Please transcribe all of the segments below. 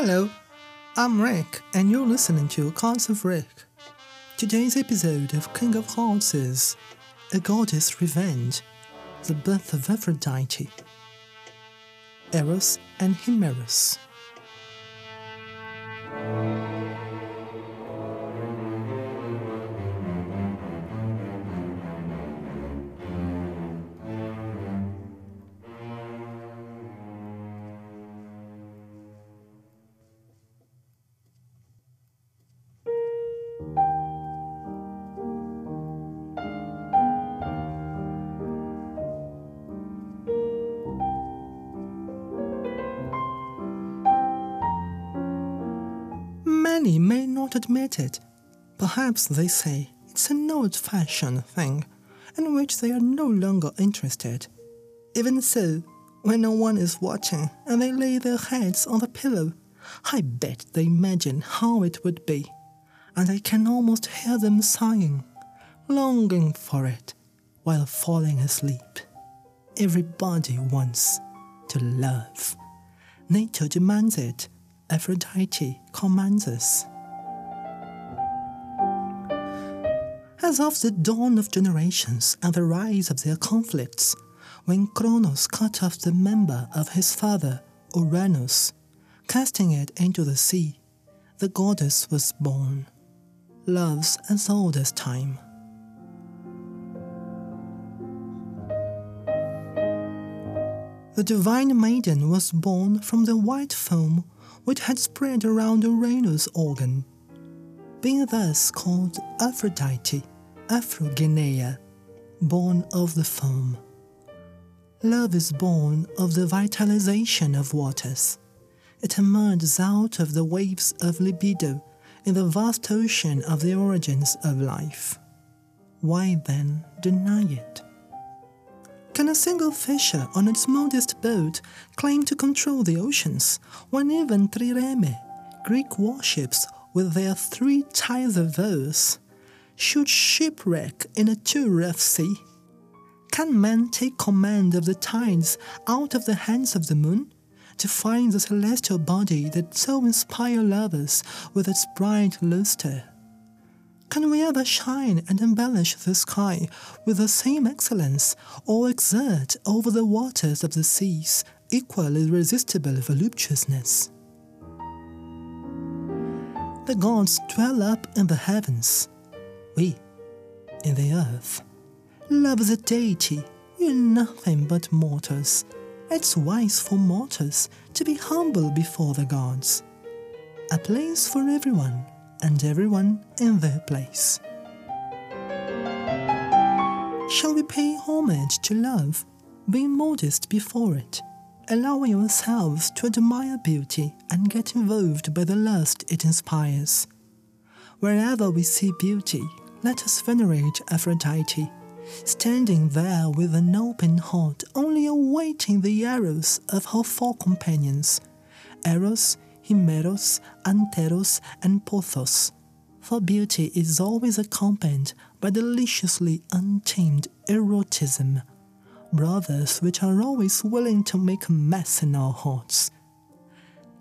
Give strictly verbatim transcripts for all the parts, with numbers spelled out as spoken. Hello, I'm Rick and you're listening to Cards of Rick. Today's episode of King of Hearts is A Goddess Revenge, The Birth of Aphrodite, Eros and Himeros. Many may not admit it. Perhaps they say it's an old-fashioned thing in which they are no longer interested. Even so, when no one is watching and they lay their heads on the pillow, I bet they imagine how it would be, and I can almost hear them sighing, longing for it, while falling asleep. Everybody wants to love. Nature demands it. Aphrodite commands us. As of the dawn of generations and the rise of their conflicts, when Cronos cut off the member of his father, Uranus, casting it into the sea, the goddess was born. Love's as old as time. The divine maiden was born from the white foam which had spread around Uranus' organ, being thus called Aphrodite, Aphrogenia, born of the foam. Love is born of the vitalization of waters. It emerges out of the waves of libido in the vast ocean of the origins of life. Why then deny it? Can a single fisher on its modest boat claim to control the oceans, when even Trireme, Greek warships with their three tither vows, should shipwreck in a too rough sea? Can man take command of the tides out of the hands of the moon, to find the celestial body that so inspires lovers with its bright lustre? Can we ever shine and embellish the sky with the same excellence, or exert over the waters of the seas equal irresistible voluptuousness? The gods dwell up in the heavens, we in the earth. Love is a deity, we are nothing but mortals. It's wise for mortals to be humble before the gods. A place for everyone, and everyone in their place. Shall we pay homage to love, being modest before it, allowing ourselves to admire beauty and get involved by the lust it inspires? Wherever we see beauty, let us venerate Aphrodite, standing there with an open heart, only awaiting the arrows of her four companions, Eros, Himeros, Anteros, and Pothos, for beauty is always accompanied by deliciously untamed erotism, brothers which are always willing to make a mess in our hearts.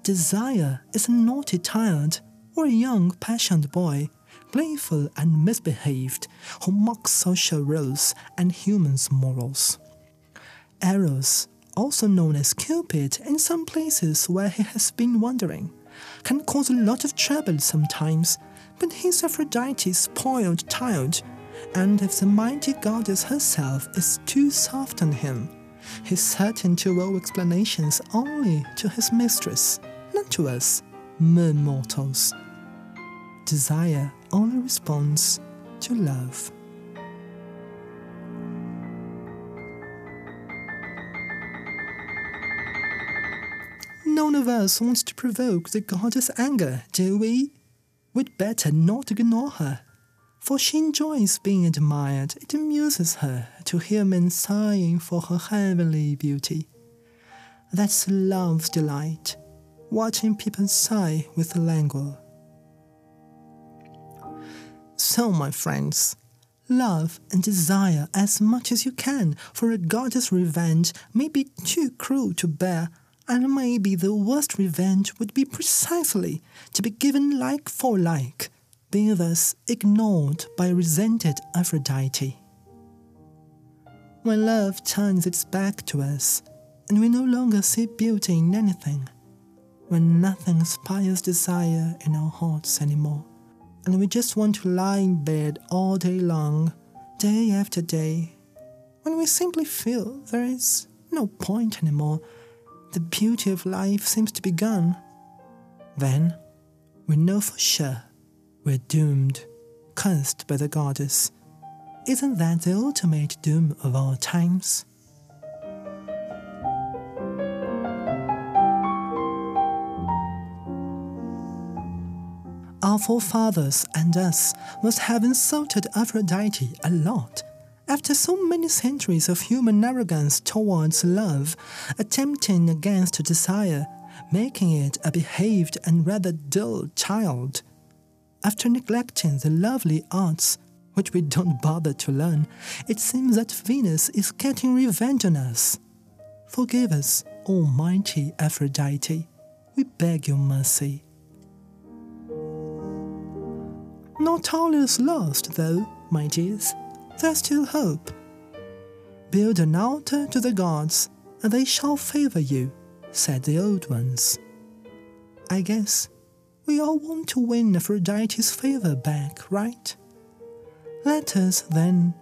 Desire is a naughty child or a young passionate boy, playful and misbehaved, who mocks social rules and humans' morals. Eros, also known as Cupid in some places where he has been wandering, can cause a lot of trouble sometimes, but he's Aphrodite's spoiled child, and if the mighty goddess herself is too soft on him, he's certain to owe explanations only to his mistress, not to us, mere mortals. Desire only responds to love. None of us wants to provoke the goddess' anger, do we? We'd better not ignore her, for she enjoys being admired. It amuses her to hear men sighing for her heavenly beauty. That's love's delight, watching people sigh with languor. So, my friends, love and desire as much as you can, for a goddess' revenge may be too cruel to bear, and maybe the worst revenge would be precisely to be given like for like, being thus ignored by resented Aphrodite. When love turns its back to us, and we no longer see beauty in anything, when nothing inspires desire in our hearts anymore, and we just want to lie in bed all day long, day after day, when we simply feel there is no point anymore, the beauty of life seems to be gone, then we know for sure we're doomed, cursed by the goddess. Isn't that the ultimate doom of our times? Our forefathers and us must have insulted Aphrodite a lot, after so many centuries of human arrogance towards love, attempting against desire, making it a behaved and rather dull child. After neglecting the lovely arts, which we don't bother to learn, it seems that Venus is getting revenge on us. Forgive us, almighty Aphrodite, we beg your mercy. Not all is lost, though, my dears. There's still hope. Build an altar to the gods, and they shall favor you, said the old ones. I guess we all want to win Aphrodite's favor back, right? Let us, then,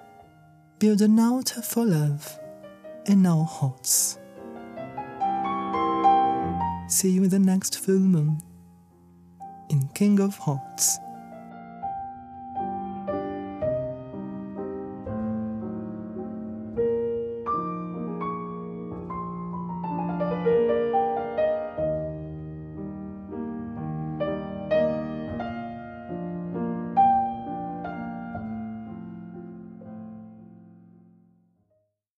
build an altar for love in our hearts. See you in the next full moon in King of Hearts.